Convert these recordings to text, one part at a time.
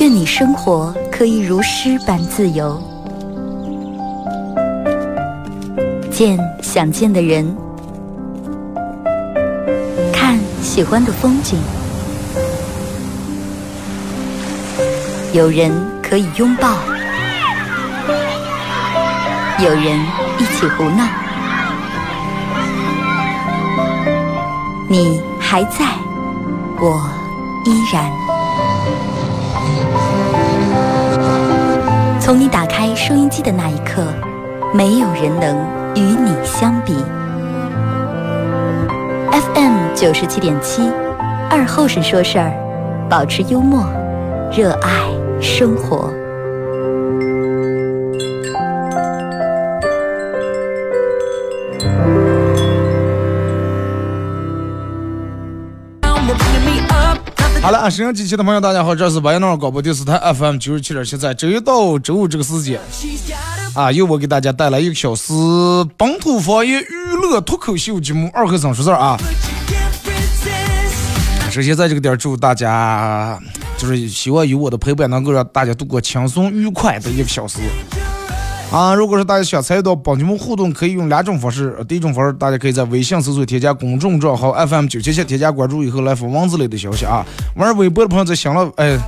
愿你生活可以如诗般自由，见想见的人，看喜欢的风景，有人可以拥抱，有人一起胡闹，你还在，我依然。 从你打开收音机的那一刻，没有人能与你相比。FM 97.7，二后生说事儿，保持幽默，热爱生活。好了啊，沈阳机器的朋友，大家好，这是白彦淖尔广播电视台 FM 97.7，在周一到周五这个时间，啊，由我给大家带来一个小时本土方言娱乐脱口秀节目《二后生说事儿》啊。首先在这个点祝大家，就是希望有我的陪伴，能够让大家度过轻松愉快的一个小时。啊，如果说大家想参与到帮你们互动，可以用两种方式。第一种方式，大家可以在微信搜索添加公众账号 FM 977，添加关注以后来发文字类的消息啊。玩微博的朋友在想了，哎，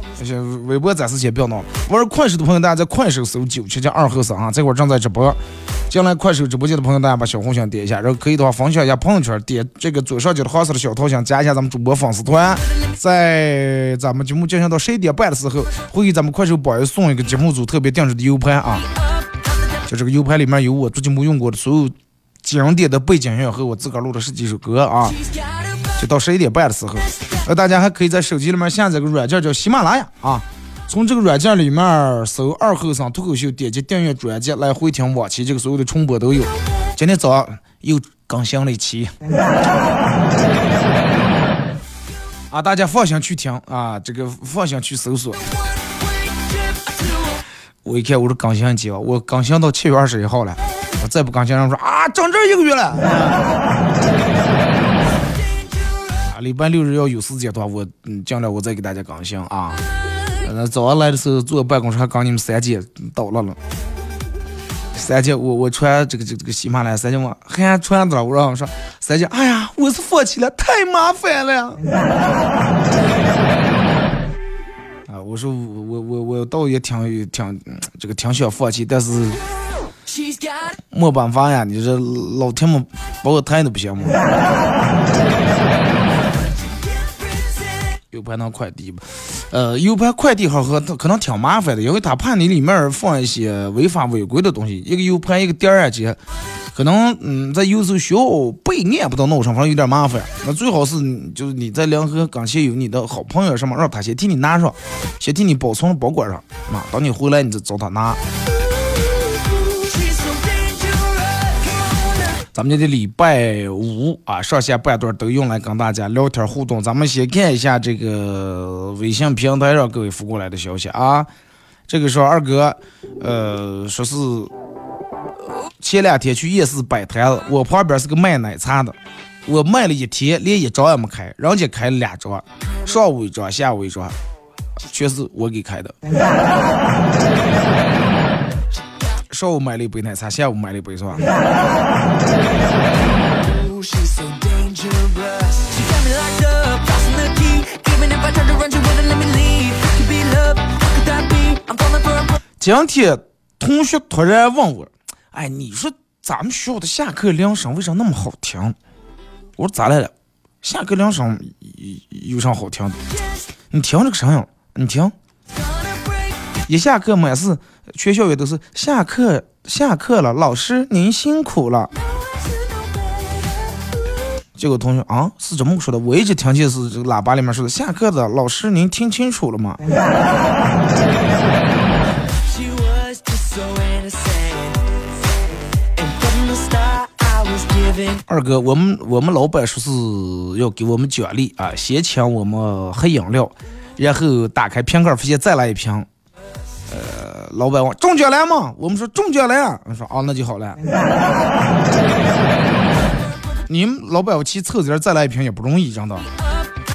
微博暂时先不要闹。玩快手的朋友，大家在快手搜977二后生啊，这会儿正在直播。进来快手直播间的朋友，大家把小红心点一下，然后可以的话分享一下朋友圈，点这个左上角的黄色的小头像，加一下咱们主播粉丝团。在咱们节目进行到11:30的时候，会给咱们快手宝爷送一个节目组特别定制的 U 盘啊。 就这个 U 盘里面有我最近没用过的所有经典的背景音乐和我自个儿录的十几首歌啊，就到11:30的时候，大家还可以在手机里面下载个软件叫喜马拉雅啊，从这个软件里面搜“二后生脱口秀”，点击订阅专辑来回听往期这个所有的重播都有。今天早上又更新了一期，啊，大家放心去听啊，这个放心去搜索。 我一看，我说更新一期吧，我更新到7月21号了，我再不更新，人说啊，整整1个月了。啊，礼拜六日要有时间的话，我将来我再给大家更新啊。早上来的时候坐办公室还刚你们三姐捣乱了。三姐，我穿这个喜马拉雅，三姐我还穿着了，我让我说三姐，哎呀，我是放弃了，太麻烦了。我说我倒也挺这个挺想放弃，但是没办法呀，你这老天们把我抬都不行嘛。U 盘当快递吧，U 盘快递好喝，可能挺麻烦的，因为他怕你里面放一些违法违规的东西，一个 U 盘一个碟儿啊，这可能在有时候需要备案，不到闹上，反正有点麻烦。那最好是就是你在联合感谢有你的好朋友什么，让他先替你拿上，先替你保存保管上，那等你回来你就找他拿。咱们今天礼拜5啊，上下半段都用来跟大家聊天互动。咱们先看一下这个微信平台上各位发过来的消息啊。这个说二哥，说是前2天去夜市摆摊子，我旁边是个卖奶茶的，我卖了1天，连1张也没开，人家开了2张，上午1张，下午1张，全是我给开的。上午买了一杯奶茶，下午买了一杯是吧？今天同学突然问我：“哎，你说咱们学校的下课铃声为啥那么好听？”我说：“咋来了？下课铃声有啥好听的？你听这个声音，你听。” 一下课满是全校也都是下课了，老师您辛苦了。结果同学啊是怎么说的？我一直听见是这个喇叭里面说的下课的老师您听清楚了吗？二哥，我们老板说是要给我们奖励啊，先请我们喝饮料，然后打开瓶盖发现再来一瓶。老板问中奖来吗？我们说中奖来啊。我说啊，那就好了。你们老板我去凑点再来一瓶也不容易，真的。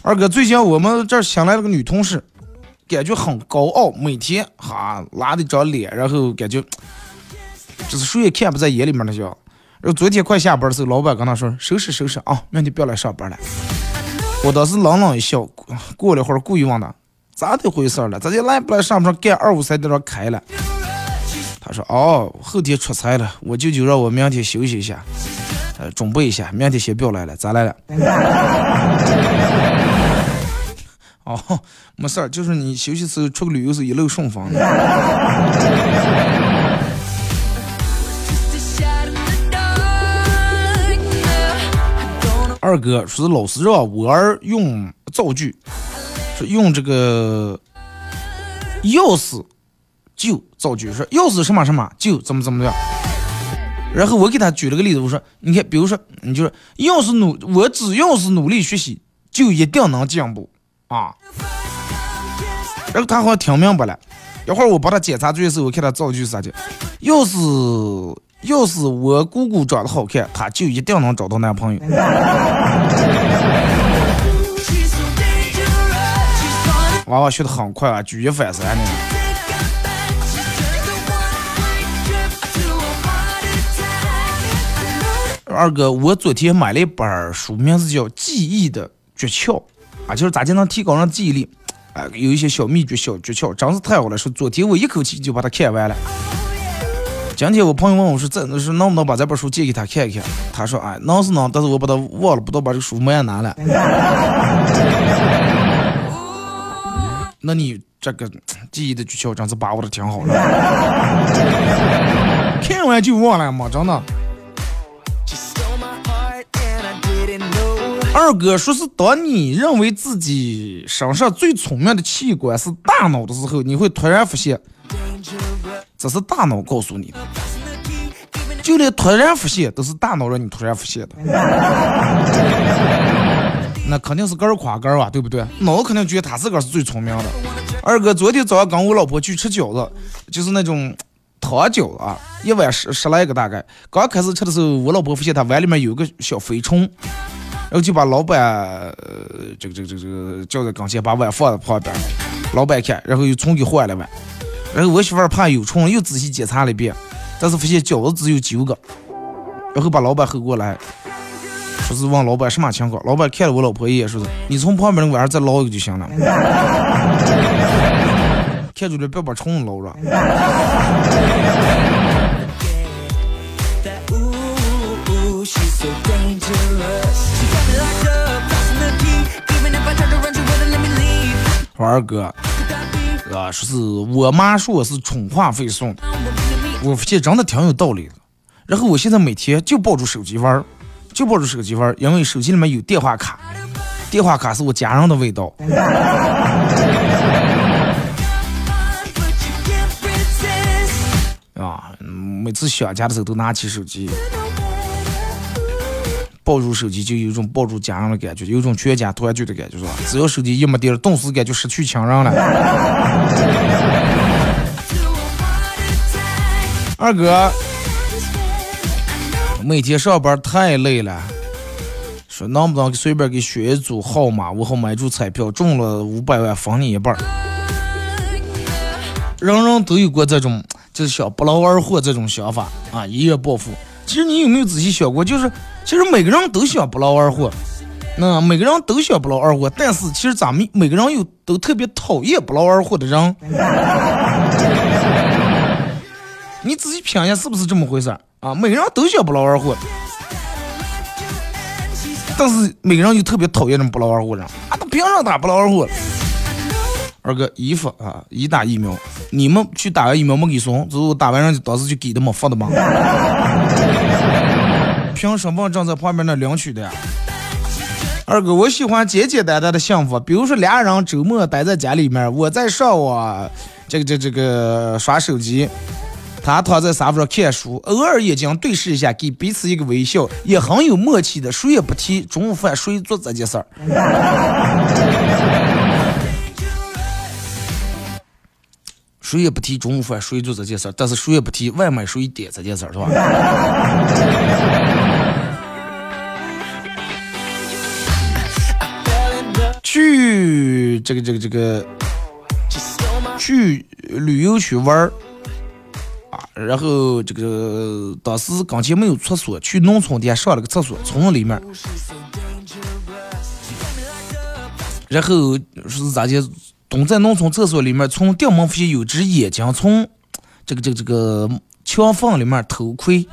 二哥，最近我们这儿想来了个女同事，感觉很高傲，每天哈拉得张脸，然后感觉就是谁也看不在眼里面那些。然后昨天快下班的时候，老板跟他说收拾收拾啊，明天不要来上班了。我当时冷冷一笑，过了一会儿故意问他咋的回事了？咱就来不来上不上干253的让开了？他说哦，后天出差了，我舅舅让我明天休息一下，准备一下，明天先不要来了，咋来了？哦，没事儿，就是你休息时出个旅游是一路顺风的。二哥说老师让我儿用造句，说用这个钥匙就造句，说钥匙什么什么就怎么怎么样。然后我给他举了个例子，我说你看，比如说你就是要是我只要是努力学习，就一定能进步啊。然后他好像听明白了，一会儿我把他检查作业时候，我看他造句啥的，要是我姑姑长得好看，她就一定能找到男朋友。娃娃学得很快啊，举一反三呢。二哥，我昨天买了一本书，名字叫《记忆的诀窍》啊，就是咋就能提高上记忆力啊，有一些小秘诀、小诀窍，真是太好了。说昨天我一口气就把它看完了。今天我朋友问我说：“能不能把这本书借给他看一看？”他说：“哎，能是能，但是我把他忘了，不都把这个书没拿了。”那你这个记忆的诀窍真是把握的挺好了，看完就忘了嘛，真的。二哥说是当你认为自己身上最聪明的器官是大脑的时候，你会突然发现。这是大脑告诉你的，就连突然腹泻都是大脑让你突然腹泻的。那肯定是个儿垮个儿啊，对不对？脑肯定觉得他自个儿是最聪明的。二哥昨天早上跟我老婆去吃饺子，就是那种糖饺子啊，一碗10来个大概。刚开始吃的时候，我老婆发现她碗里面有个小飞虫，然后就把老板这个叫在跟前，把碗放在旁边，老板看，然后又重给换了碗。然后我媳妇儿怕有虫，又仔细检查了一遍，但是发现饺子只有9个，然后把老板吼过来，说是问老板什么情况。老板看了我老婆一眼，说是你从旁边那碗再捞一个就行了，看住了别把虫捞着。二哥。说是我妈说我是充话费送的，我发现真的挺有道理的。然后我现在每天就抱住手机玩，因为手机里面有电话卡，电话卡是我家人的味道。啊，每次想家的时候都拿起手机，抱住手机就有一种抱住家人的感觉，有一种全家团聚的感觉，是吧？只要手机一没电，顿时感觉失去亲人了。二哥，每天上班太累了，说能不能随便给选一组号码，我好买注彩票，中了500万分你一半。人人都有过这种就是想不劳而获这种想法啊，一夜暴富。其实你有没有仔细想过，就是其实每个人都想不劳而获，但是其实咱们每个人又都特别讨厌不劳而获的人。你仔细想一下，是不是这么回事啊？每个人都想不劳而获，但是每个人又特别讨厌这种不劳而获人啊！他不要让他不劳而获。二哥，衣服啊，已打疫苗，你们去打完疫苗没给送，之后打完人就当时就给的没发的嘛。凭什么站在旁边那领取的呀？二哥，我喜欢简简单单的幸福，比如说俩人周末待在家里面，我在上网这个刷手机，他躺在沙发上看书，偶尔眼睛对视一下，给彼此一个微笑，也很有默契的，谁也不提中午饭谁做这件事儿。谁也不提中午饭谁做这件事，但是谁也不提外卖谁点这件事，是吧？去去旅游区玩啊，然后当时刚才没有厕所，去农村店上了个厕所，从里面。然后是咋的？蹲在农村厕所里面，从掉门发现有只眼睛从墙缝里面偷窥。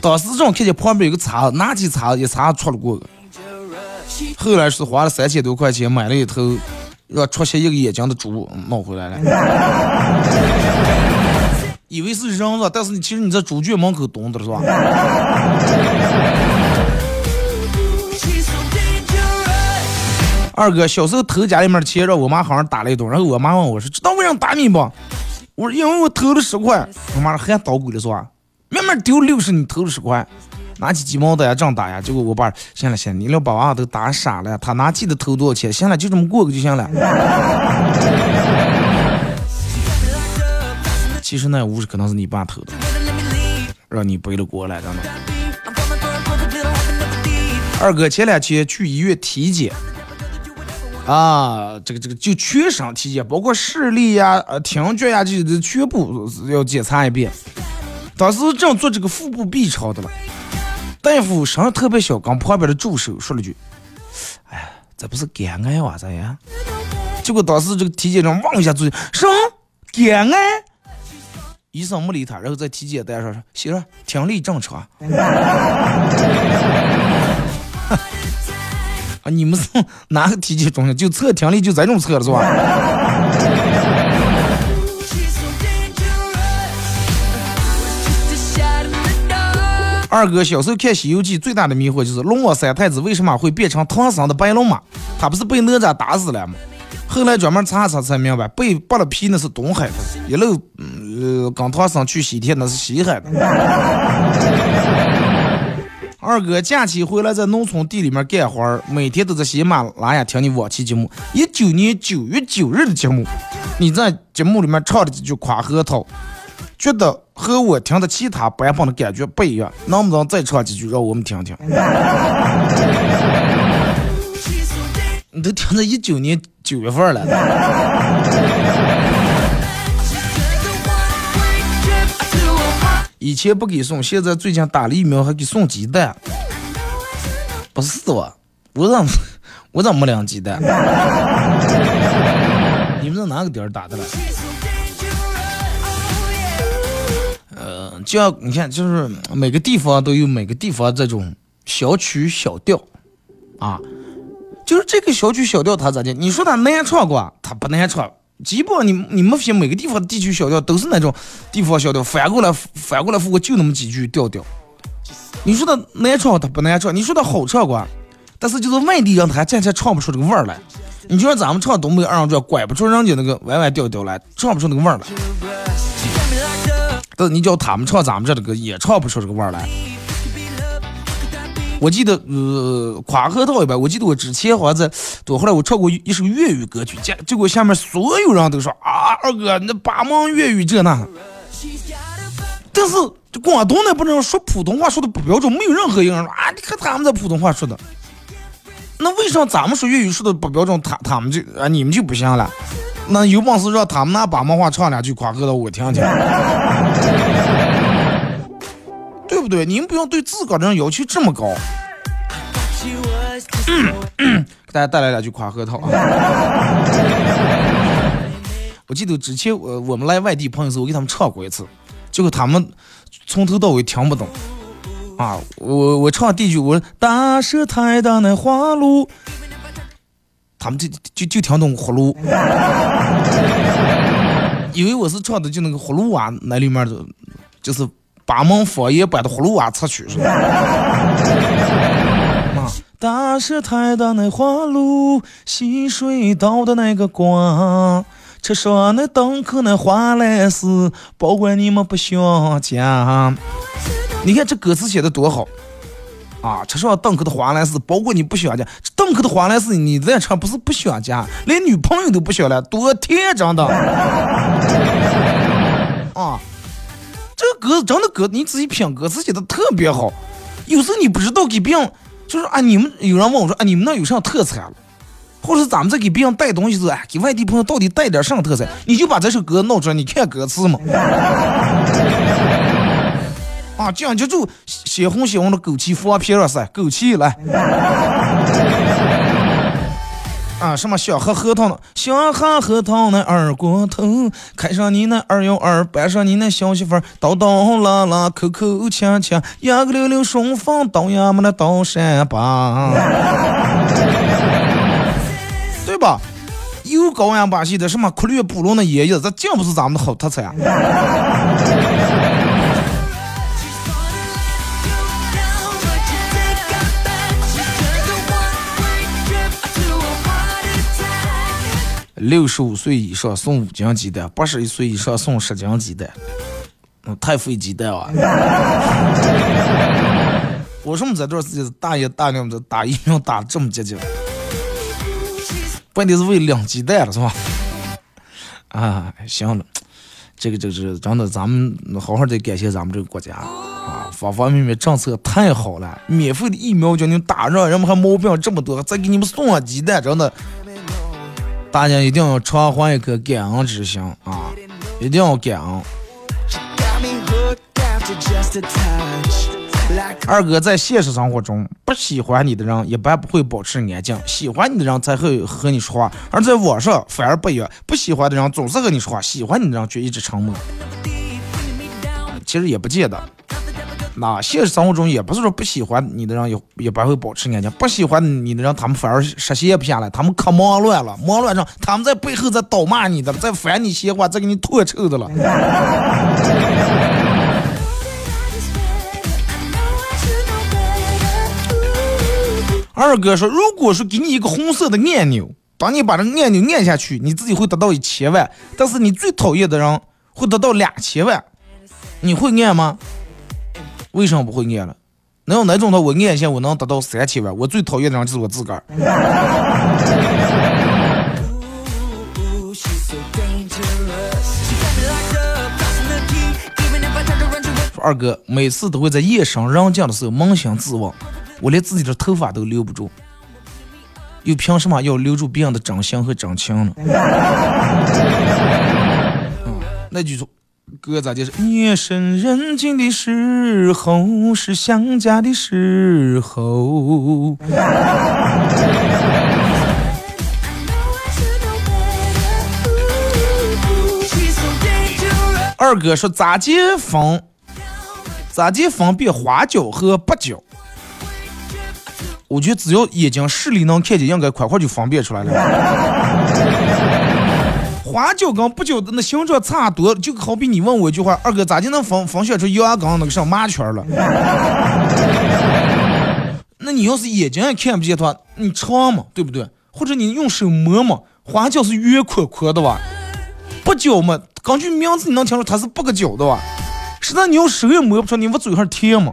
当时正看见旁边有个叉，拿起叉一叉戳了过去。后来是花了3000多块钱买了一头让戳瞎一个眼睛的猪弄回来了，以为是扔了，但是你其实你在猪圈门口蹲着是吧？二哥小时候偷家里面的钱，让我妈好像打了一顿，然后我妈问我说：“知道为啥打你不？”我说：“因为我偷了10块。”我妈还捣鬼了是吧？慢慢丢60，你偷了10块，拿起鸡毛掸呀这样打呀。结果我爸行了行了，你俩把娃都打傻了，他拿记得偷多少钱？行了，就这么过个就行了。其实那50可能是你爸偷的，让你背了过来，真的。二哥前两天去医院体检。啊，就全身体检，包括视力呀、听觉呀，就全部要检查一遍。当时正做腹部 B 超的了，大夫声音特别小，跟旁边的助手说了句：“哎呀，这不是肝癌哇，这呀。”结果当时体检长望一下自己，什么肝癌？医生没理他，然后在体检台上说：“行，听力正常。”啊，你们是哪个体检中心就测听力就咱这种测了是吧？二哥小时候看《西游记》最大的迷惑就是龙王三太子为什么会变成唐僧的白龙马？他不是被哪吒打死了吗？后来专门查才明白，被扒了皮那是东海的，一路跟唐僧去西天那是西海的。二哥假期回来在农村地里面干活，每天都在喜马拉雅听你往期节目，19年9月9日的节目，你在节目里面唱的几句夸核桃，觉得和我听的其他版本的感觉不一样，能不能再唱几句让我们听听？你都听到19年9月份了。以前不给送，现在最近打了疫苗还给送鸡蛋，不是我，我怎么没两鸡蛋？你们在哪个点打的了？就要你看，就是每个地方都有每个地方这种小曲小调，啊，就是这个小曲小调它咋的？你说它难唱过，它不难唱。基本你们每个地方的地区小调都是那种地方小调，反过来复过就那么几句调调。你说的难唱它不难唱，你说的好唱过，但是就是外地人他还恰恰唱不出这个味儿来。你就像咱们唱东北二人转，拐不出人家那个歪歪调调来，唱不出那个味儿来。但是你叫他们唱咱们这个也唱不出这个味儿来。我记得夸核桃一般，我记得我之前好像后来我唱过一首粤语歌曲，结果下面所有人都说啊，二哥那八门粤语这那，但是广东那不能说普通话说的不标准，没有任何一个人说啊，你看他们在普通话说的，那为啥咱们说粤语说的不标准，他们就啊你们就不行了？那有本事让他们拿八门话唱两句夸核桃我听听。对不对？您不用对自个儿人要求这么高。给大家带来两句夸核桃啊！我记得之前我们来外地朋友时，我给他们唱过一次，结果他们从头到尾听不懂啊！我唱第一句，我说大石台的那花路，他们就听懂葫芦，以为我是唱的就那个葫芦娃那里面的，就是。把门方言版的葫芦娃插曲是吧？大石台的那花路，溪水倒的那个光，车上那灯可那花来是，保管你们不想家。你看这歌词写的多好，啊，吃上顿口的华莱士，包括你不想家，顿口的华莱士你再吃不是不想家，连女朋友都不想了，多天真的啊！这个歌真的歌，你自己品歌词写的特别好，有时候你不知道给别人，就是啊，你们有人问我说啊，你们那有啥特产了？或者是咱们在给别人带东西的时候，哎，给外地朋友到底带点什么特产？你就把这首歌弄出来，你看歌词嘛。啊，这样就就血红的枸杞放屁了噻，枸杞来。啊，什么想喝核桃呢？想喝核桃那二锅头，开上你那212，摆上你那小媳妇儿，叨叨啦啦，口口呛呛，牙个溜溜顺风，倒呀么的倒山吧。对吧？有高原巴西的什么苦力布隆的爷爷，这真不是咱们的好特产。65岁以上送5斤鸡蛋，81岁以上送10斤鸡蛋，太费鸡蛋啊！我说我们这段时间大爷大娘们打疫苗打这么积极，半天是为两鸡蛋了是吧？啊，行了，这个真的，咱们好好的感谢咱们这个国家啊，方方面面政策太好了，免费的疫苗就能打上，人们还毛病这么多，再给你们送上鸡蛋，真的。大家一定要常怀一颗感恩之心啊！一定要感恩。二哥在现实生活中，不喜欢你的人一般不会保持安静，喜欢你的人才会和你说话，而在网上反而不一样，不喜欢的人总是和你说话，喜欢你的人却一直沉默。其实也不见得。那现实生活中也不是说不喜欢你的人也不会保持安静，不喜欢你的人他们反而实现不下来，他们可忙乱了，忙乱上他们在背后在倒骂你的，在烦你闲话，在给你唾臭的了。二哥说，如果说给你一个红色的按钮，当你把这个按钮按下去，你自己会得到1000万，但是你最讨厌的人会得到2000万，你会按吗？为什么不会按了？能有哪种的我按一下我能达到3000万？我最讨厌的人就是我自个儿。二哥每次都会在夜深人静的时候扪心自问，我连自己的头发都留不住，又凭什么要留住别人的真心和真情呢？那句说哥咋解释？夜深人静的时候是想家的时候。二哥说咋解分别花椒和八角？我觉得只要眼睛视力能看见，应该快快就分辨出来了。花椒跟八角的那形状差多，就好比你问我一句话，二哥咋就能分辨出羊跟那个上麻圈了？那你要是眼睛也看不见的话，你尝嘛，对不对？或者你用手摸嘛，花椒是圆宽宽的吧？八角嘛，根据名字你能听出它是八个角的吧？实在你用手也摸不出，你往嘴上贴嘛，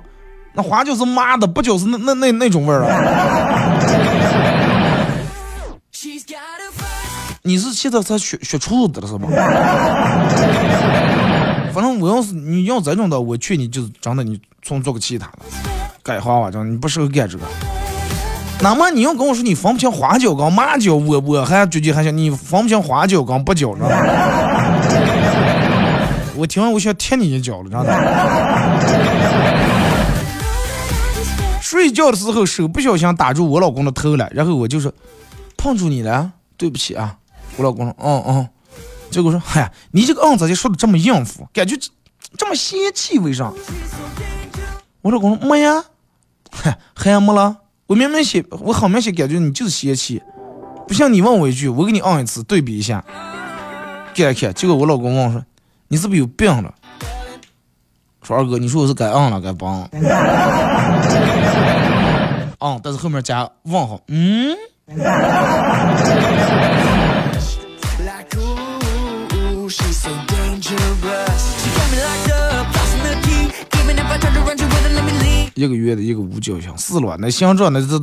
那花椒是麻的，八角是那种味儿啊。你是现在才学厨子的是吧？反正我要是你要这种的，我劝你就是真的，你从做个其他的，改花吧，你不适合干这个。哪怕你要跟我说你分不清花椒跟麻椒，我还最近还想你分不清花椒跟八角呢。我听完我想踢你一脚了，真的。睡觉的时候手不小心打住我老公的头了，然后我就说碰住你了，对不起啊。我老公说嗯，结果说哎呀，你这个咋就说的这么应付，感觉这么邪气为啥？我老公说没呀，还没了，我很明显感觉你就是邪气，不像你问我一句，我给你一次对比一下，看。结果我老公问我说你是不是有病了？说二哥，你说我是该了该帮了，但是后面加问号，一个月的一个五角星，是了吧？那像这那这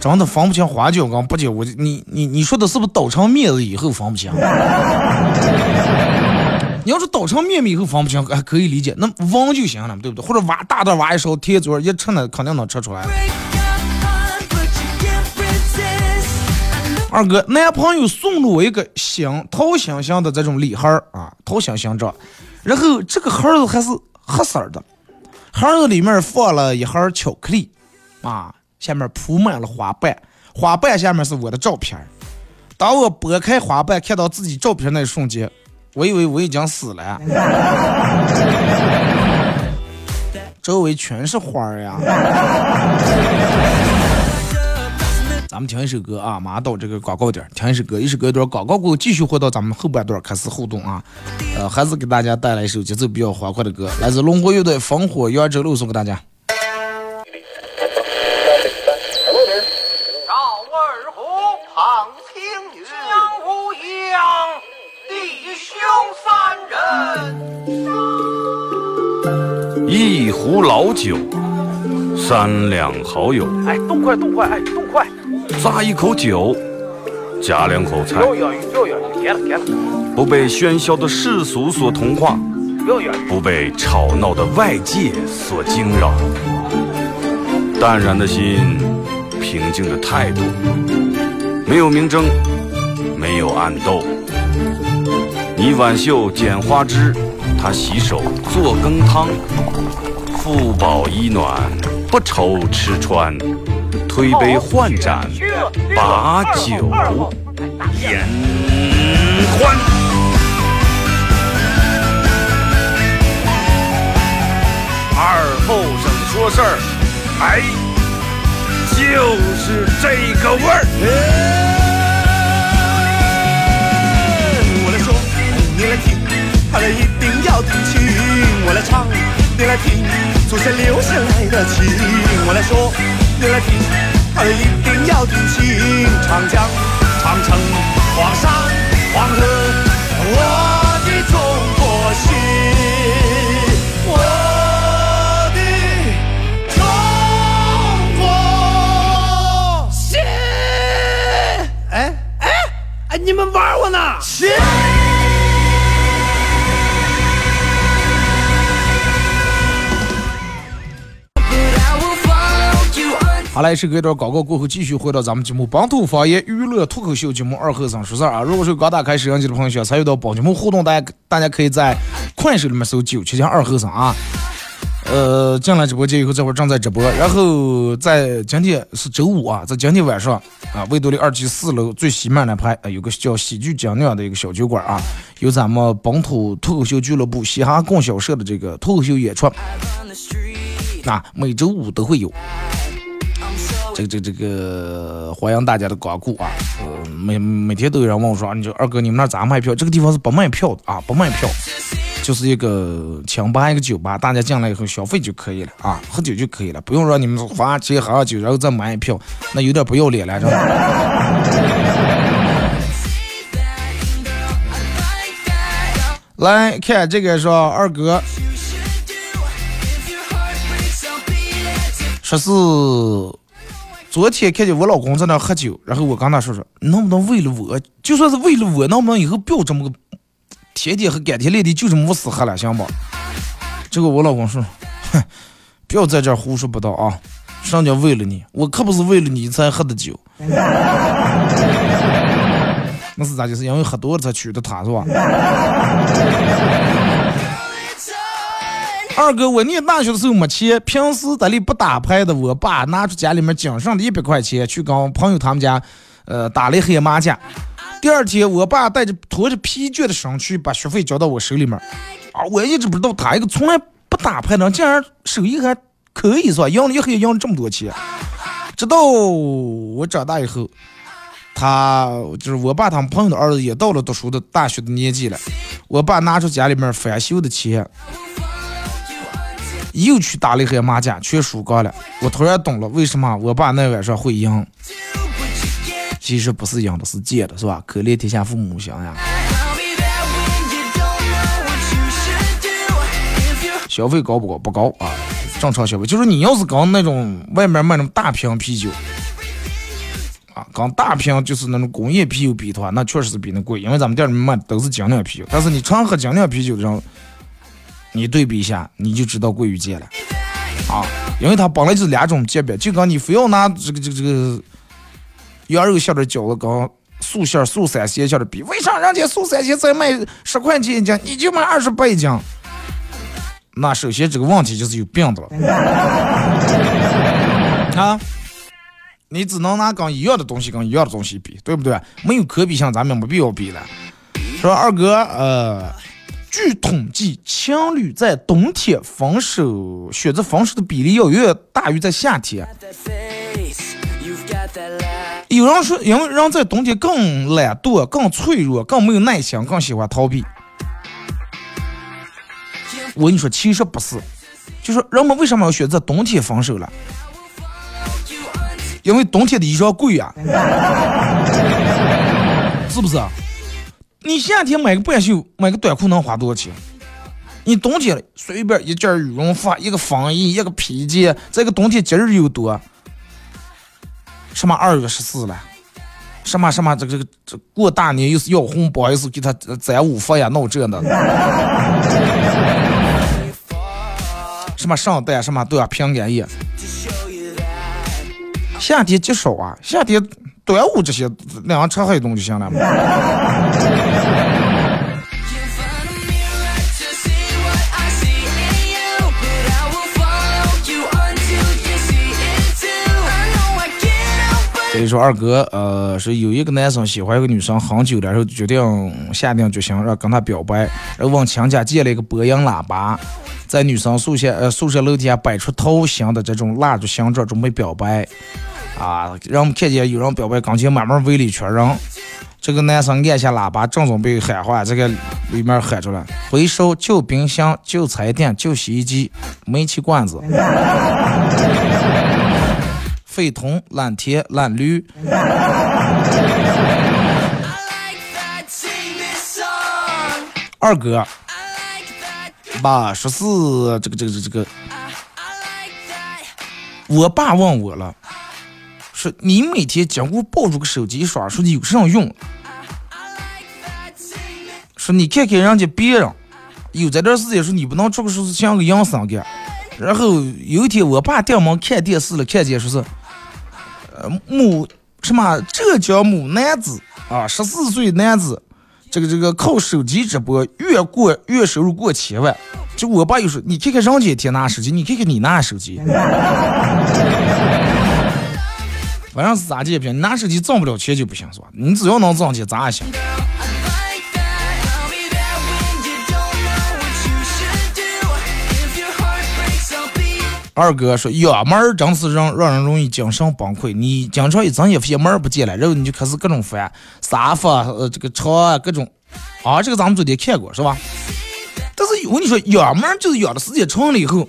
真的分不清花椒跟八角，我你说的是不是捣成面了以后分不清？你要是捣成面以后分不清，还可以理解，那挖就行了，对不对？或者挖大的挖一勺贴嘴一吃呢，肯定能吃出来。二哥，男朋友送了我一个香桃香香的这种礼盒啊，桃香香这，然后这个盒子还是黑色的，盒子里面放了一盒巧克力，啊，下面铺满了花瓣，花瓣下面是我的照片。当我拨开花瓣看到自己照片那一瞬间，我以为我已经死了，周围全是花呀。咱们听一首歌啊，马上到这个广告点，听一首歌，一首歌一段广告过后，继续回到咱们后半段开始互动啊。还是给大家带来一首节奏比较欢快的歌，来自龙火乐队《烽火扬州路》，送给大家。一壶老酒，三两好友。哎，动快动快，哎，动快！咂一口酒，夹两口菜。又有，不被喧嚣的世俗所同化，又不被吵闹的外界所惊扰。淡然的心，平静的态度，没有明争，没有暗斗。你挽袖剪花枝，他洗手做羹汤，腹饱衣暖，不愁吃穿，推杯换盏，把酒言欢。二后生说事儿，哎，就是这个味儿。我来说，你来听，他来一定要听清。我来唱，你来听，祖先留下来的情。我来说，你来听，他来一定要听清。长江、长城、黄山、黄河，我的中国心，我的中国心。哎，你们玩我呢？好嘞，是隔一段广告过后，继续回到咱们节目本土方言娱乐脱口秀节目二后生说事儿啊。如果是刚打开摄像机的朋友，想参与到宝节目互动，大家可以在快手里面搜977二后生啊。进来直播间以后，这会儿正在直播，然后在今天是周五啊，在今天晚上啊，魏多利2期4楼最西面那排有个叫喜剧讲酿的一个小酒馆啊，有咱们本土脱口秀俱乐部嘻哈供销社的这个脱口秀演出，那每周五都会有。这个欢迎大家的光顾啊！每天都有人问我说，你说二哥你们那咋卖票？这个地方是不卖票的啊，不卖票，就是一个强吧，一个酒吧，大家进来以后消费就可以了啊，喝酒就可以了，不用让你们花钱喝酒然后再买票，那有点不要脸来着。来看这个说二哥。说是昨天看见我老公在那喝酒，然后我跟他说能不能为了我，就算是为了我，能不能以后不要这么个天天和改天累的就这么死喝了，行吧？结果我老公说，哼，不要在这儿胡说八道啊！什么叫为了你？我可不是为了你才喝的酒，那是咋就是因为喝多了才娶的她，是吧？二哥，我念大学的时候没钱，平时在里不打牌的，我爸拿出家里面仅剩的100块钱去跟朋友他们家，打了一黑麻将。第二天，我爸拖着疲倦的身躯把学费交到我手里面。啊，我一直不知道他一个从来不打牌的，竟然手艺还可以，是吧？赢了一黑赢了这么多钱。直到我长大以后，他就是我爸他们朋友的儿子也到了读书的大学的年纪了，我爸拿出家里面返修的钱。又去打了一黑麻将，全输光了。我突然懂了，为什么我爸那晚上会赢？其实不是赢的，是借的，是吧？可怜天下父母心呀！消费高不高？不高啊！正常消费。就是你要是刚那种外面卖那种大瓶啤酒啊，刚大瓶就是那种工业啤酒比的话，那确实是比那贵，因为咱们店里面卖的都是精酿啤酒。但是你常喝精酿啤酒的人，你对比一下你就知道贵与贱了啊，因为它本来就是两种鉴别，就刚你非要拿这个羊肉馅的饺子跟素馅素三鲜馅的比，为啥人家素三鲜才卖10块钱一斤，你就卖28一斤？那首先这个问题就是有病的了啊！你只能拿跟一样的东西跟一样的东西比，对不对？没有可比性，咱们没必要比了。说二哥，据统计，情侣在冬天分手选择分手的比例要远大于在夏天。有人说，因为人在冬天更懒惰、更脆弱、更没有耐心、更喜欢逃避。我跟你说，其实不是，就是人们为什么要选择冬天分手了？因为冬天的衣裳贵啊，是不是？你夏天买个半袖、买个短裤能花多少钱？你冬天随便一件羽绒服、一个风衣、一个披肩，这个冬天节日又多，什么2月14了，什么这过大年又是要红包，又是给他攒五福呀，闹这的，什么圣诞什么都要平安夜，夏天极少啊，夏天。端午这些两车还有东西行了吗？所以说二哥，是有一个男生喜欢一个女生很久了，然后决定下定决心让跟她表白，然后往强家借了一个播音喇叭，在女生宿舍楼底下摆出头型的这种蜡烛形状准备表白。啊，让我们看见有人表白，刚才慢慢围了一圈人。这个男生按下喇叭，正准备喊话，这个里面喊出来：回收旧冰箱、旧彩电、旧洗衣机、煤气罐子、废铜、烂铁、烂铝。二哥，把14这个，我爸问我了。说你每天经过抱住个手机耍，说你有啥用？说你看看人家别人，有这段时间说你不能出个说是像个养生的。然后有一天我爸掉门看电视了，看见说是，某什么浙江某男子啊，14岁男子，这个靠手机直播月收入过1000万。就我爸又说你看看人家一天拿手机，你看看你拿手机。反正是咋地也不行，你拿手机挣不了钱就不行，是吧？你只要能挣钱咋也行。二哥说养猫儿真是让人容易精神崩溃，你经常一睁眼发现猫儿不见了，然后你就开始各种翻沙发、这个床啊各种啊，这个咱们昨天看过是吧？但是我跟你说，养猫儿就是养的时间长了以后。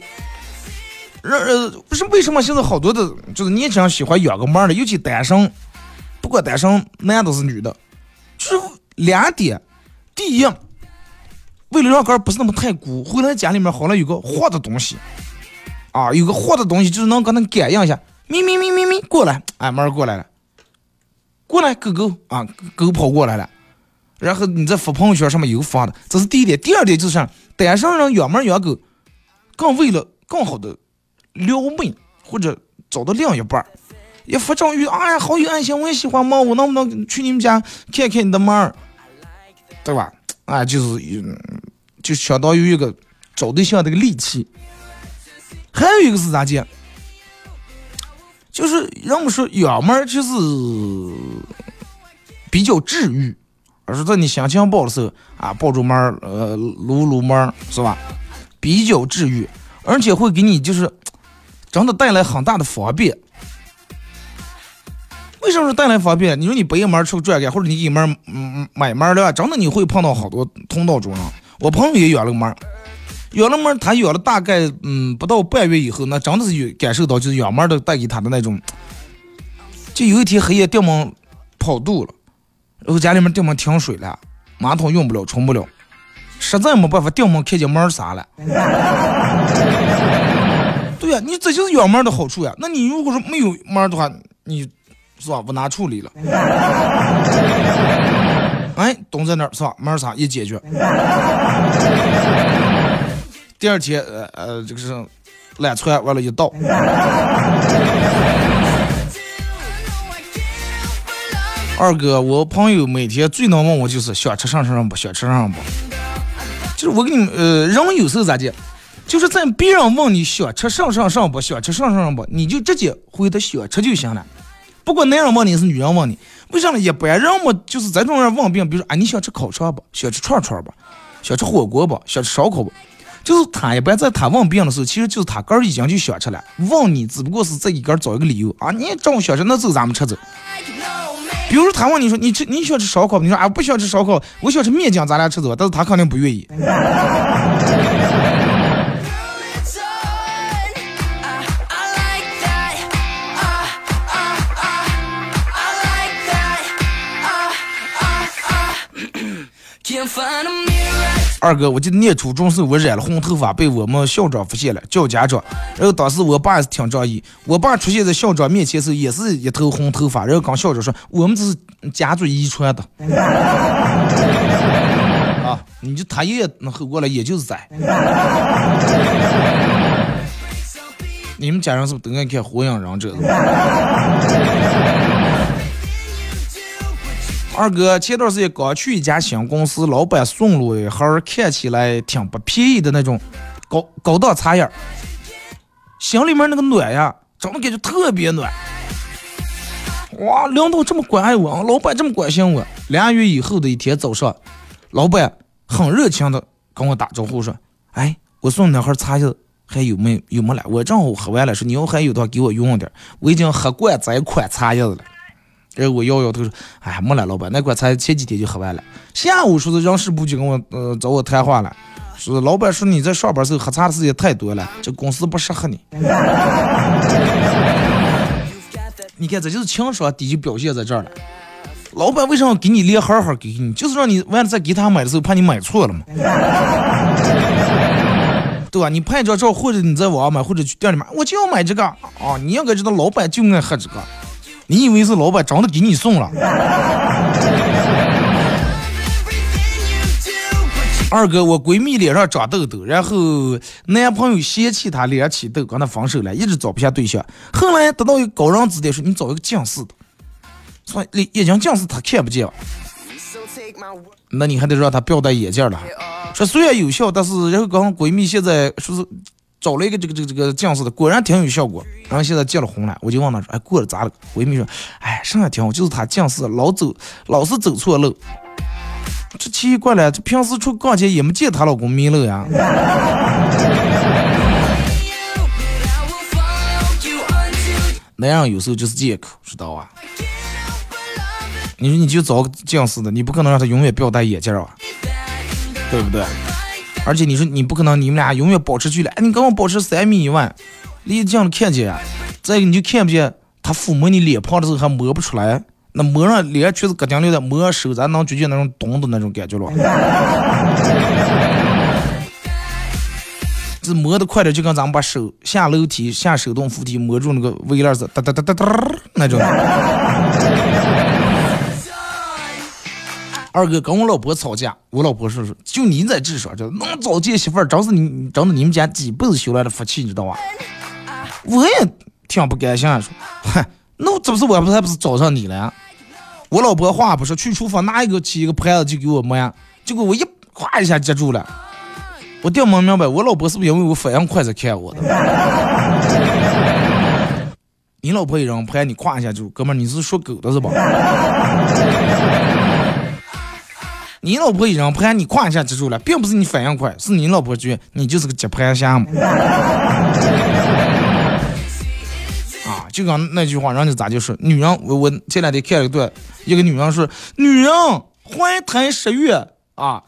不是为什么现在好多的就是年轻人喜欢养个猫的，尤其单身，不管单身男的是女的，就是两点：第一，为了让个不是那么太孤，回来家里面好了有个活的东西啊，有个活的东西就是能跟他感应一下，咪咪咪咪咪过来，哎，猫过来了，过来狗狗啊，狗跑过来了，然后你在发朋友圈上面有发的，这是第一点。第二点就是单身人养猫养狗，更为了更好的。撩妹或者找到另一半，也非常遇哎呀好有爱心，我也喜欢猫，我能不能去你们家看看你的猫，对吧？哎，就相当于一个找对象的一个利器。还有一个是咋讲？就是让我说养猫就是比较治愈，而是在你心情不好的时候啊，抱住猫撸撸猫是吧？比较治愈，而且会给你就是。真的带来很大的方便。为什么是带来方便？你说你不一门出个转改，或者你一门买门的话，真的你会碰到好多通道中人。我朋友也养了猫，养了猫，他养了大概不到半月以后呢，真的是有感受到就是养猫的带给他的那种，就有一天黑夜掉门跑肚了，然后家里面掉门停水了，马桶用不了冲不了，实在没办法掉门看见猫啥了。对呀、啊，你这就是养猫的好处呀、啊。那你如果说没有猫的话，你是吧无法处理了。哎，懂在哪儿是吧？猫啥也解决。第二天这个是懒窜完了一道。二哥，我朋友每天最能问我就是想吃上上不，想吃上不。就是我给你人有时候咋的，就是在别人问你想吃上不，想吃上不，你就直接回答想吃就行了。不管男人问你是女人问你，为啥呢？一般人嘛就是在这种人问，比如说啊你想吃烤串不，想吃串串不，想吃火锅不，想吃烧烤不，就是他一般在他问别人的时候，其实就是他个儿已经就想吃了，问你只不过是自己个儿找一个理由啊，你找我想吃那走咱们吃走。比如他问你说你喜欢吃烧烤，你说啊不喜欢吃烧烤，我喜欢吃面酱，咱俩吃走，但是他肯定不愿意。二哥，我记得念初中时我染了红头发，被我们校长发现了，叫家长。然后当时我爸也是挺仗义，我爸出现在校长面前时也是一头红头发，然后跟校长说：“我们这是家族遗传的。”啊，你就他爷爷能后过来，也就是在。你们家人是不是都爱看《火影忍者》？二哥前段时间刚去一家新公司，老板送了一盒看起来挺不便宜的那种高档茶叶，箱里面那个暖呀，整的感觉特别暖。哇，领导这么关爱我，老板这么关心我。2月以后的一天早上，老板很热情的跟我打招呼说：“哎，我送你那盒茶叶还有没了？我正好喝完了，说你要还有的话给我用点，我已经喝惯这一款茶叶了。”然后我摇头说：“哎，没了，老板，那块才前几天就喝完了。”下午说的人事部就跟我找我谈话了，说老板说你在上班时候喝茶的事情太多了，这公司不适合你。你看，这就是情商低就表现在这儿了。老板为什么给你连盒盒给你，就是让你完了再给他买的时候怕你买错了嘛，对吧？你拍张照或者你在网上买或者去店里买，我就要买这个啊、哦！你应该知道老板就爱喝这个。你以为是老板长得给你送了？二哥，我闺蜜脸上长痘痘，然后男朋友嫌弃她脸起痘，跟她分手了，一直找不下对象。后来得到一个高人指点，说你找一个近视的，说眼睛近视他看不见了，那你还得让他不要戴眼镜了。说虽然有效，但是然后跟闺蜜现在说是找了一个这个酱似的，果然挺有效果。然后现在结了婚了，我就问他说：“哎，过了咋了？”我闺蜜说：“哎，剩下挺好，就是他酱似的，老是走错路。这奇怪了，这平时出逛街也没见她老公迷路呀。”那样有时候就是借口，知道吧？你说你就找酱似的，你不可能让他永远不要戴眼镜啊，对不对？而且你说你不可能你们俩永远保持距离，哎，你刚刚保持3米以外，你这样看见，再你就看不见他抚摸你脸庞的时候还摸不出来，那摸上脸确实咯噔溜的，摸手咱能觉得那种咚的那种感觉了。这摸的快点就跟咱们把手下楼梯下手动扶梯摸住那个 V 链子，哒哒哒哒哒那种。二哥跟我老婆吵架，我老婆说就你在这说，这能找这媳妇儿，真是你真的你们家几辈子修来的福气，你知道吧？我也挺不甘心啊，说，嗨，那这不是我还不是找上你了呀？我老婆话不说，去厨房拿起一个盘子就给我摸呀，结果我一哗一下接住了，我掉没明白，我老婆是不是因为我反应快才看我的？你老婆也让拍你夸一下就，哥们儿你是说狗的是吧？你老婆一让拍你胯一下接住了，并不是你反应快，是你老婆觉得你就是个接拍虾嘛。啊，就刚那句话，让你咋就说女人，我前两天看了一个女人说，女人怀胎10月啊，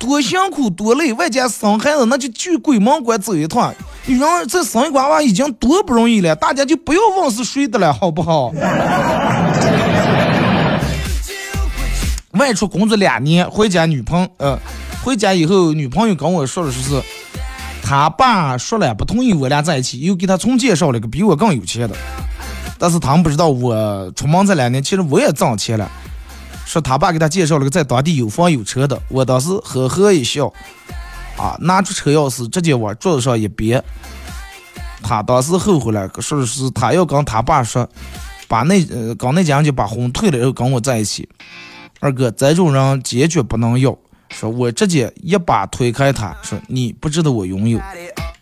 多辛苦多累，外加生孩子，那就去鬼门关走一趟。女人这生一娃娃已经多不容易了，大家就不要忘是谁的了，好不好？外出工作2年，回家以后女朋友跟我说的是，他爸说了不同意我俩在一起，又给他重介绍了个比我更有钱的。但是他们不知道我出门这2年其实我也挣钱了，说他爸给他介绍了个在当地有房有车的。我当时呵呵一笑啊，拿出车钥匙直接往桌子上一别。他当时后悔了，说是他要跟他爸说，把那家人就把婚退了，又跟我在一起。二哥，这种人坚决不能要。说我直接一把推开他，说你不值得我拥有，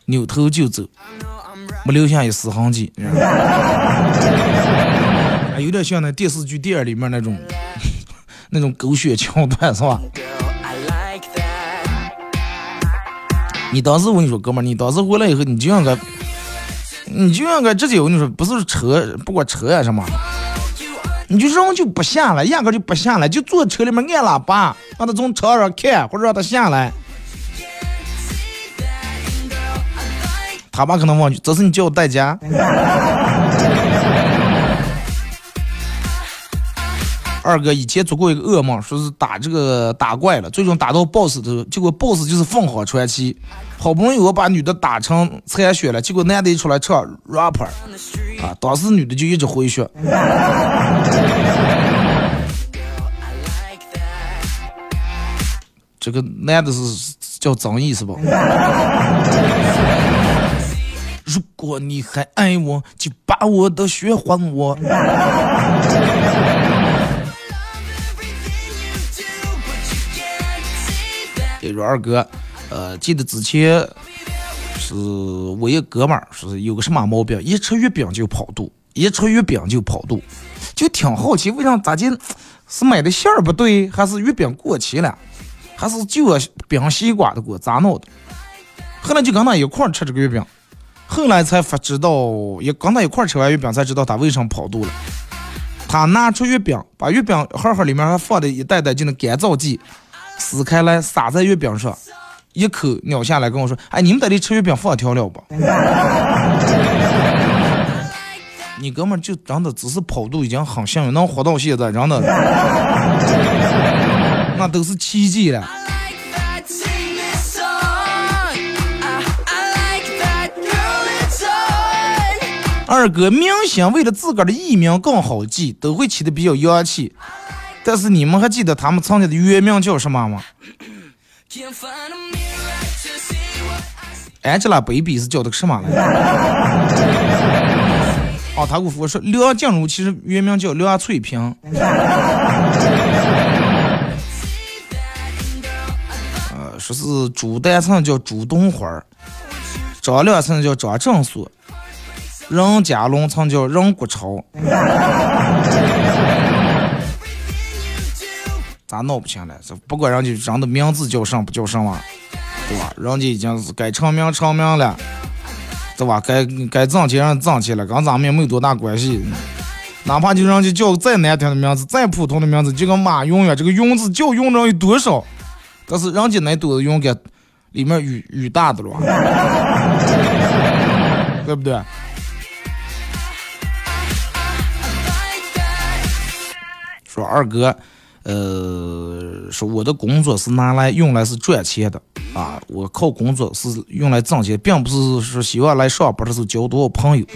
扭头就走，没留下一丝痕迹。有点像那电视剧电影里面那种狗血桥段，是吧？你当时我跟你说，哥们儿，你当时回来以后，你就应该直接我跟你说，不是车，不管车呀、什么。你就扔就不下来，压根就不下来，就坐车里面按喇叭，让他从车上开，或者让他下来。他爸可能忘记，这是你叫我代驾。二哥以前做过一个噩梦，说是打怪了，最终打到 BOSS 的，结果 BOSS 就是凤凰传奇。好不容易我把女的打成残血了，结果男的一出来唱 rapper， 啊，当时女的就一直回血。这个男的是叫张毅是吧？如果你还爱我，就把我的血还我。这说二哥，记得之前是我一哥们儿是有个什么毛病，一吃月饼就跑肚，就挺好奇为啥咋进是买的馅儿不对，还是月饼过期了，还是就饼西瓜的给我砸闹的。后来就跟他一块儿吃这个月饼，后来才知道，也跟他一块儿吃完月饼才知道他为啥跑肚了。他拿出月饼，把月饼盒里面还放的一袋袋就那干燥剂，撕开来撒在月饼上，一口咬下来跟我说，哎，你们在这吃月饼放调料吧。你哥们就真的只是跑肚已经很幸运，能活到现在真的那都是奇迹了。二哥，明星为了自个儿的艺名更好记，都会起得比较洋气，但是你们还记得他们曾经的原名叫什么吗？ Angelababy 是叫的什么来着？哦，他给我说刘静茹其实原名叫刘翠萍。说是朱丹青叫朱东花，张亮青叫张正素，任家龙青叫任国超。咋闹不清了？不管人家人的名字叫上不叫上嘛，对吧？人家已经是该成名了，对吧？该挣钱让挣钱了，跟咱们也没有多大关系。哪怕就人家叫再难听的名字，再普通的名字，就跟马云呀，这个云字叫云人有多少？但是人家那朵的云给里面雨大的了，对不对？说二哥。说我的工作是用来是赚钱的啊，我靠工作是用来挣钱，并不是说希望来上班的时候交多少朋友，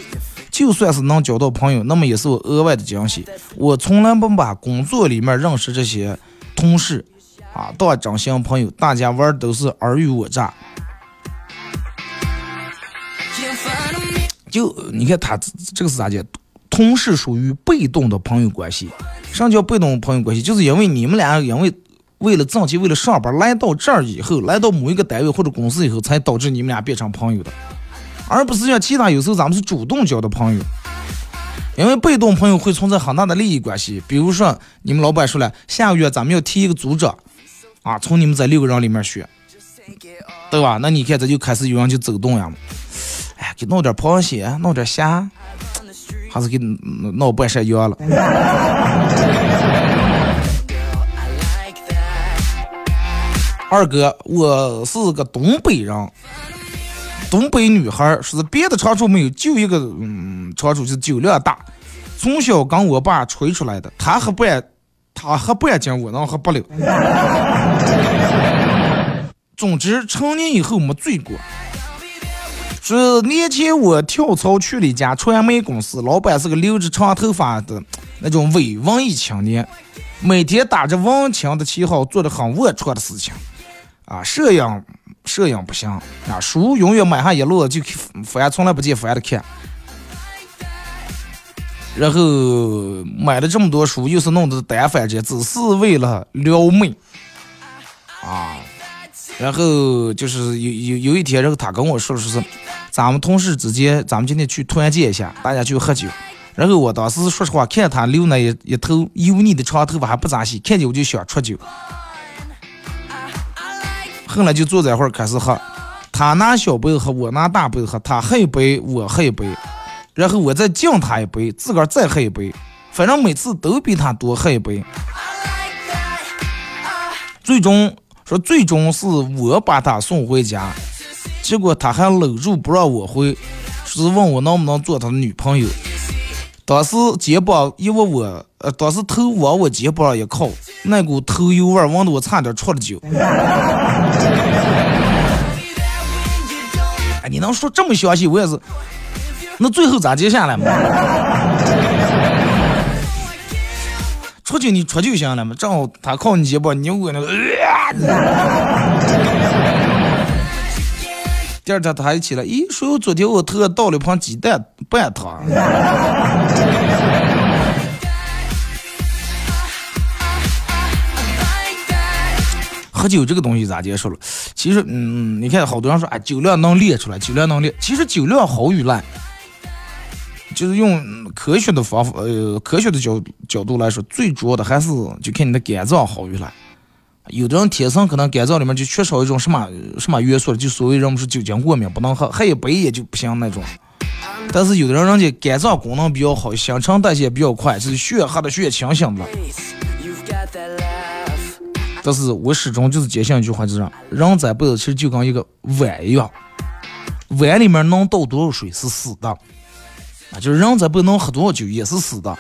就算是能交到朋友，那么也是我额外的惊喜。我从来不把工作里面认识这些同事啊当真心朋友，大家玩都是尔虞我诈。就你看他这个是咋解？同事属于被动的朋友关系。什么叫被动朋友关系？就是因为你们俩因为了挣钱，为了上班来到这儿以后，来到某一个单位或者公司以后，才导致你们俩变成朋友的，而不是像其他有时候咱们是主动交的朋友。因为被动朋友会存在很大的利益关系，比如说你们老板说了，下个月咱们要提一个组长啊，从你们在6个人里面选，对吧？那你看这就开始有人就走动呀，哎，给弄点螃蟹，弄点虾。还是给闹半山腰了。二哥，我是个东北人，东北女孩是别的长处没有，就一个长处就是酒量大。从小跟我爸吹出来的，他喝半斤，我能喝8-6。总之，成年以后没醉过。说年前我跳槽去了一家传媒公司，老板是个留着长头发的那种伪文艺青年，每天打着文青的旗号做着很龌龊的事情啊，摄影不行啊，书永远买上一摞就翻，从来不见翻的看。然后买了这么多书，又是弄得单反这，只是为了撩妹啊。然后就是有一天，然后他跟我说是咱们同事之间，咱们今天去团建一下，大家去喝酒。然后我当时说实话，看他留那一头油腻的长头发还不咋洗，看见我就想出酒。后来就坐在一会儿开始喝，他拿小杯喝，我拿大杯喝，他喝一杯，我喝一杯，然后我再敬他一杯，自个儿再喝一杯，反正每次都比他多喝一杯。最终是我把他送回家，结果他还搂住不让我回，是问我能不能做他的女朋友。当时肩膀因为我当时头往我肩膀一靠，那股头油味闻得我差点出了酒。哎，你能说这么详细，我也是。那最后咋接下来嘛？出去你出就行了嘛，正好他靠你肩膀，你又过来了。第二天他还起来，咦，说我昨天我特倒了一盘鸡蛋半糖。喝酒这个东西咋结束了？其实，你看好多人说，哎，酒量能练出来，酒量能练。其实酒量好与烂，就是用科学的方法，科学的角度来说，最主要的还是就看你的肝脏好与烂。有的人天生可能肝脏里面就缺少一种什么元素，就所谓人们说酒精过敏，不能喝一杯也就不行那种。但是有的人家肝脏功能比较好，新陈代谢比较快，就是血喝的血清醒的。但是我始终就是坚信一句话，就是人这辈子其实就跟一个碗一样，碗里面能倒多少水是死的啊，就是人这辈子能喝多少酒也是死的。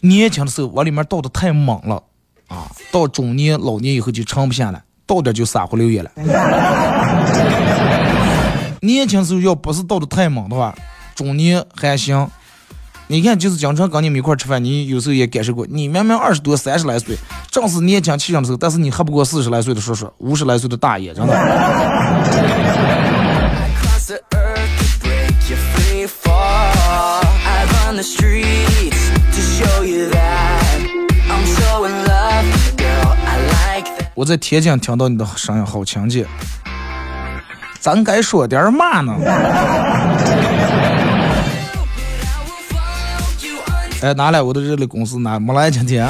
年轻的时候往里面倒的太猛了啊，到中年老年以后就撑不下来，到点就撒花流眼了。年轻时候要不是到的太猛的话，中年还行。你看就是讲成跟你们一块吃饭，你有时候也感受过，你明明20多30来岁正是年轻气盛的时候，但是你喝不过40来岁的叔叔，50来岁的大爷，真的。我在铁匠听到你的声音好亲切，咱该说点嘛呢？哎，拿来我的热力公司拿没来今天。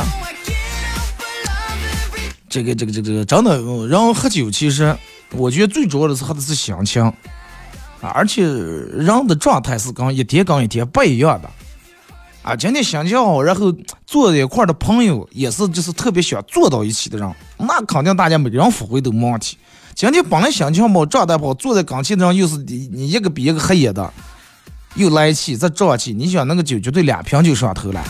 这个真的，然后喝酒其实我觉得最主要的是喝的是心情啊，而且人的状态是跟一天不一样的啊。今天心情好，然后坐在一块的朋友也是就是特别想坐到一起的人，那肯定大家每个人发挥都没问题。今天本来心情好，状态不好，坐在钢琴上又是你一个比一个黑夜的，又来气再胀气，你想那个酒绝对2瓶就上头了。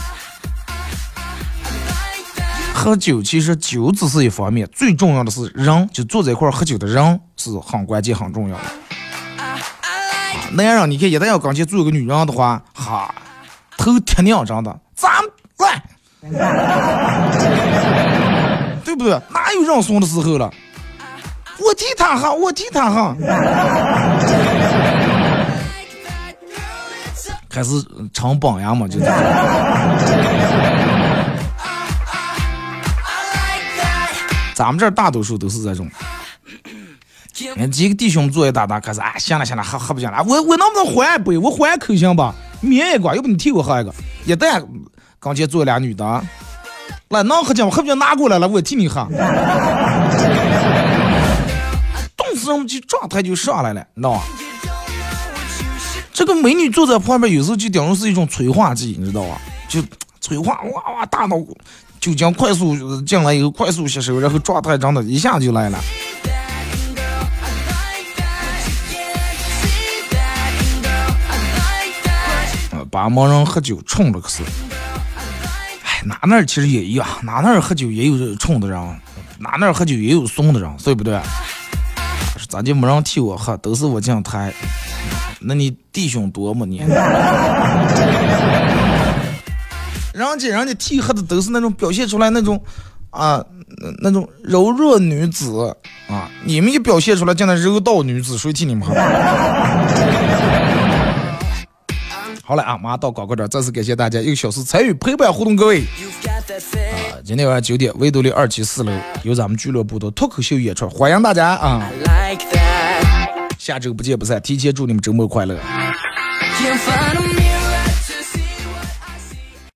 喝酒其实酒只是一方面，最重要的是人，就坐在一块喝酒的人是很关键很重要的。那样让你看，一旦要钢琴做个女人的话，哈。头铁娘长的，咱们来，对不对？哪有让怂的时候了？我替他哈。开始成榜样嘛，就。咱们这儿大多数都是这种，几个弟兄坐一打，开始啊，行了，喝不行了，我能不能换一杯？我换一口行吧？免一个，要不你替我喝一个。一旦刚才坐俩女的，来能喝酒，我喝不就拿过来了，我也替你喝。顿时我们就状态就上来了，你知道吗？这个美女坐在旁边，有时候就顶多是一种催化剂，你知道吧？就催化，哇，大脑就将快速进来以后快速吸收，然后状态真的一下就来了。把盲人喝酒冲了，可是，哎，哪其实也一样，哪喝酒也有冲的人，哪喝酒也有怂的人，对不对？咱就没人替我喝，都是我这样抬。那你弟兄多么你？人家剃黑的都是那种表现出来那种啊那种柔弱女子啊，你们也表现出来这样的柔道女子，谁替你们好？好了啊，马上到广告这儿，再次感谢大家一个小时参与陪伴互动，各位。今天晚上9点，维多利274楼有咱们俱乐部的脱口秀演出，欢迎大家啊！下周不见不散，提前祝你们周末快乐。